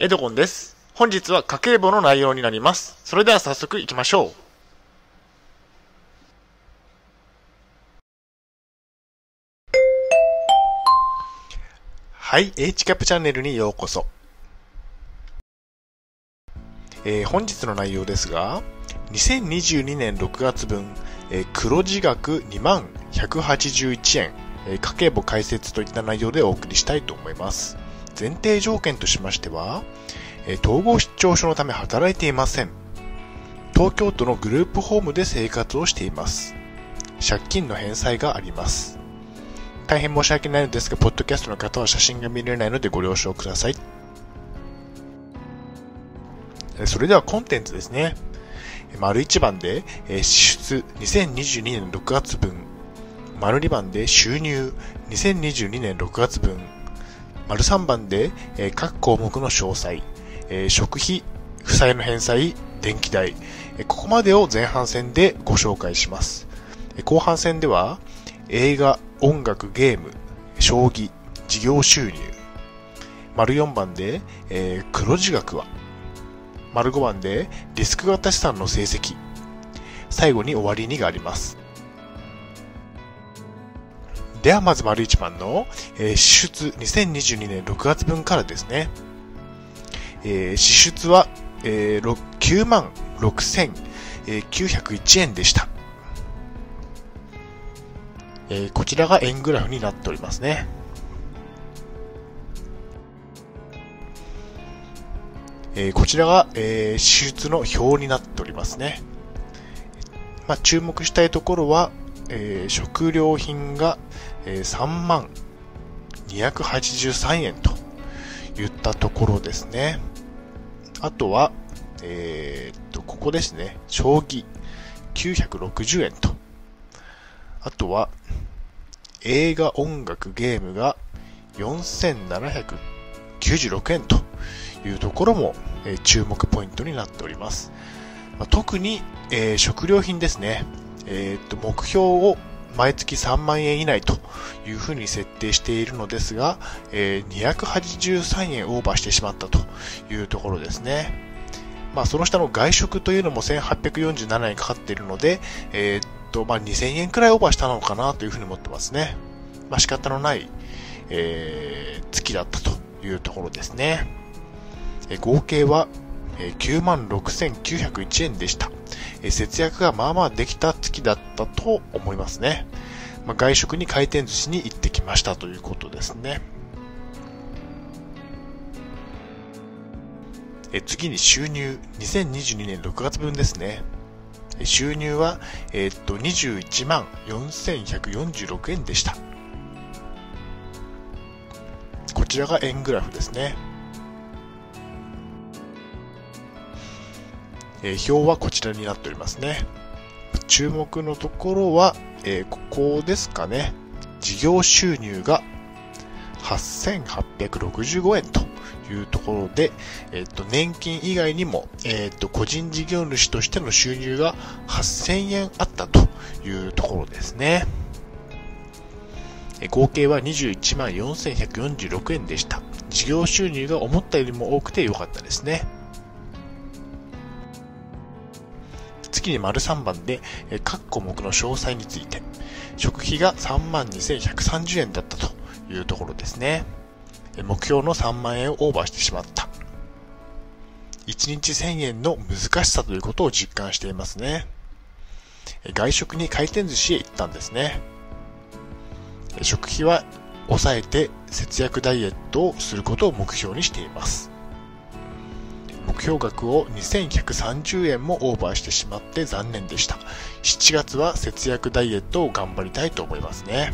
エドゴンです。本日は家計簿の内容になります。それでは早速行きましょう。はい、HCAP チャンネルにようこそ。本日の内容ですが、2022年6月分、黒字額2万181円、家計簿開設といった内容でお送りしたいと思います。前提条件としましては、統合失調症のため働いていません。東京都のグループホームで生活をしています。借金の返済があります。大変申し訳ないのですが、ポッドキャストの方は写真が見れないのでご了承ください。それではコンテンツですね。丸1番で支出2022年6月分。丸2番で収入2022年6月分。丸3番で各項目の詳細、食費、負債の返済、電気代、ここまでを前半戦でご紹介します。後半戦では映画、音楽、ゲーム、将棋、事業収入。丸4番で黒字額は。丸5番でリスク型資産の成績。最後に終わりにがあります。ではまず丸1番の支出2022年6月分からですね。支出は9万6901円でした。こちらが円グラフになっておりますね。こちらが支出の表になっておりますね。まあ、注目したいところは、食料品が3万283円といったところですね。あとは、ここですね。将棋960円と。あとは、映画、音楽、ゲームが4796円というところも注目ポイントになっております。特に食料品ですね。目標を毎月3万円以内というふうに設定しているのですが、283円オーバーしてしまったというところですね。まあ、その下の外食というのも1847円かかっているので、2000円くらいオーバーしたのかなというふうに思ってますね。まあ、仕方のない、月だったというところですね。合計は 96,901 円でした。節約がまあまあできた月だったと思いますね。まあ、外食に回転寿司に行ってきましたということですね。次に収入2022年6月分ですね。収入は、21万4146円でした。こちらが円グラフですね。表はこちらになっておりますね。注目のところは、ここですかね。事業収入が8865円というところで、年金以外にも、個人事業主としての収入が8000円あったというところですね。合計は 214,146 円でした。事業収入が思ったよりも多くて良かったですね。次に丸3番で各項目の詳細について、食費が 32,130 円だったというところですね。目標の3万円をオーバーしてしまった。1日1000円の難しさということを実感していますね。外食に回転寿司へ行ったんですね。食費は抑えて節約ダイエットをすることを目標にしています。目標額を2130円もオーバーしてしまって残念でした。7月は節約ダイエットを頑張りたいと思いますね。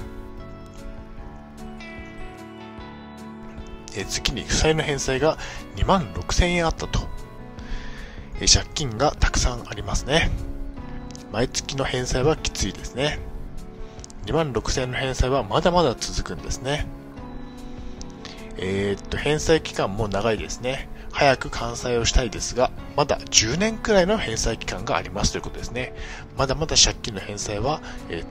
次に負債の返済が2万6000円あったと。借金がたくさんありますね。毎月の返済はきついですね。2万6000円の返済はまだまだ続くんですね。返済期間も長いですね。早く完済をしたいですが、まだ10年くらいの返済期間がありますということですね。まだまだ借金の返済は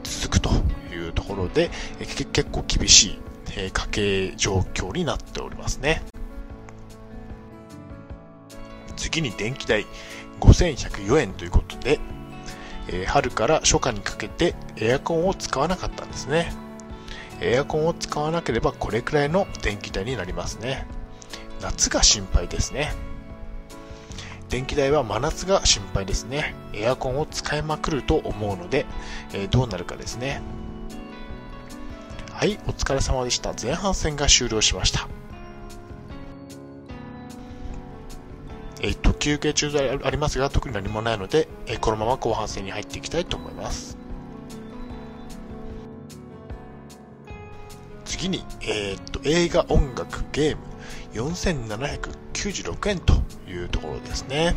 続くというところで、結構厳しい家計状況になっておりますね。次に電気代5104円ということで、春から初夏にかけてエアコンを使わなかったんですね。エアコンを使わなければこれくらいの電気代になりますね。夏が心配ですね。電気代は真夏が心配ですね。エアコンを使いまくると思うので、どうなるかですね。はい、お疲れ様でした。前半戦が終了しました。休憩中でありますが、特に何もないので、このまま後半戦に入っていきたいと思います。次に、映画、音楽、ゲーム、4796円というところですね。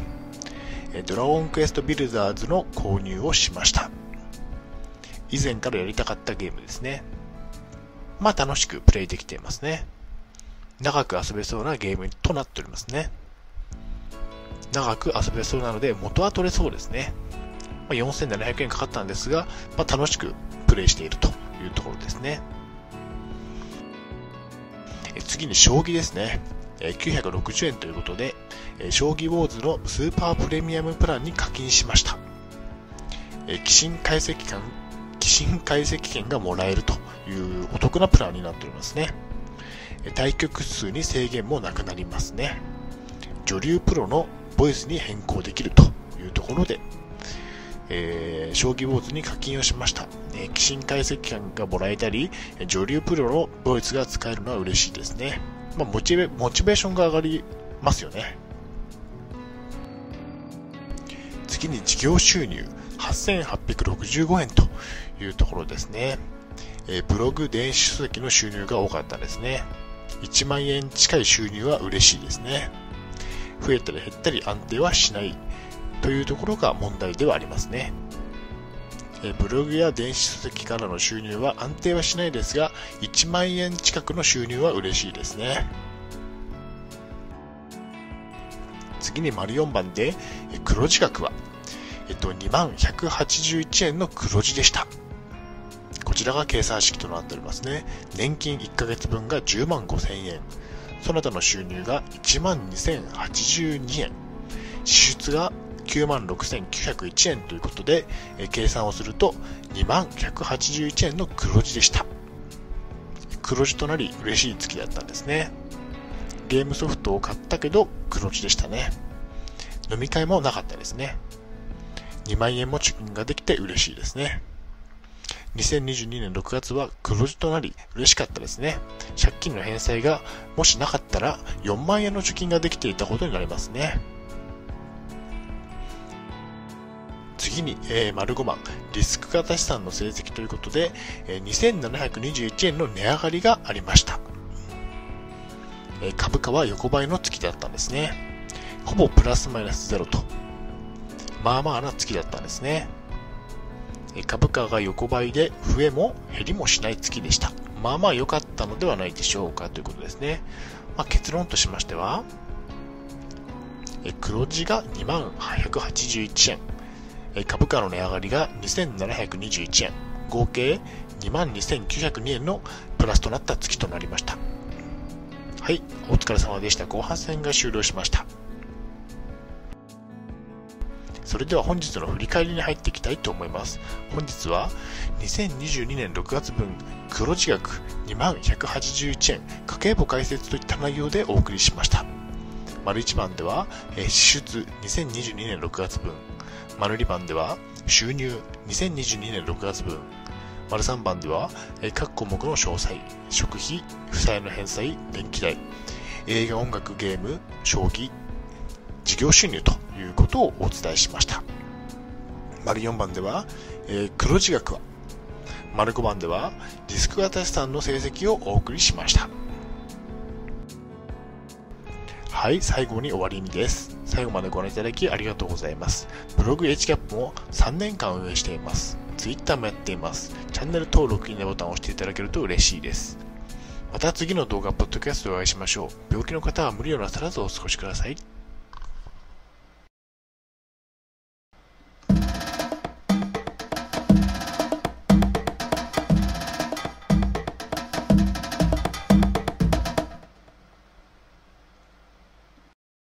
ドラゴンクエストビルダーズの購入をしました。以前からやりたかったゲームですね。まあ楽しくプレイできていますね。長く遊べそうなゲームとなっておりますね。長く遊べそうなので元は取れそうですね。4700円かかったんですが、楽しくプレイしているというところですね。次に将棋ですね。960円ということで、将棋ウォーズのスーパープレミアムプランに課金しました。棋神解析権がもらえるというお得なプランになっておりますね。対局数に制限もなくなりますね。女流プロのボイスに変更できるというところで、将棋ウォーズに課金をしました。棋神解析権がもらえたり、女流プロのボイスが使えるのは嬉しいですね。モチベーションが上がりますよね。次に事業収入8865円というところですね。ブログ、電子書籍の収入が多かったですね。1万円近い収入は嬉しいですね。増えたり減ったり安定はしないというところが問題ではありますね。ブログや電子書籍からの収入は安定はしないですが、1万円近くの収入は嬉しいですね。次に丸4番で黒字額は、2万181円の黒字でした。こちらが計算式となっておりますね。年金1ヶ月分が10万5000円、その他の収入が1万2082円、支出が96901円ということで、計算をすると2万181円の黒字でした。黒字となり嬉しい月だったんですね。ゲームソフトを買ったけど黒字でしたね。飲み会もなかったですね。2万円も貯金ができて嬉しいですね。2022年6月は黒字となり嬉しかったですね。借金の返済がもしなかったら4万円の貯金ができていたことになりますね。次に、丸5番リスク型資産の成績ということで、2721円の値上がりがありました。株価は横ばいの月だったんですね。ほぼプラスマイナスゼロと、まあまあな月だったんですね。株価が横ばいで増えも減りもしない月でした。まあまあ良かったのではないでしょうかということですね。結論としましては、黒字が 2万181円、株価の値上がりが 2721円、合計 2万2902 円のプラスとなった月となりました。はい、お疲れ様でした。後半戦が終了しました。それでは本日の振り返りに入っていきたいと思います。本日は2022年6月分黒字額 2万181円家計簿解説といった内容でお送りしました。丸1番では支出2022年6月分、丸2番では収入2022年6月分、丸3番では各項目の詳細、食費、負債の返済、電気代、映画、音楽、ゲーム、将棋、事業収入ということをお伝えしました。丸4番では、黒字額は、丸5番ではリスク型資産の成績をお送りしました。はい、最後に終わりにです。最後までご覧いただきありがとうございます。ブログ HCAP も3年間運営しています。 Twitter もやっています。チャンネル登録、いいねボタンを押していただけると嬉しいです。また次の動画、ポッドキャストでお会いしましょう。病気の方は無理をなさらずお過ごしください。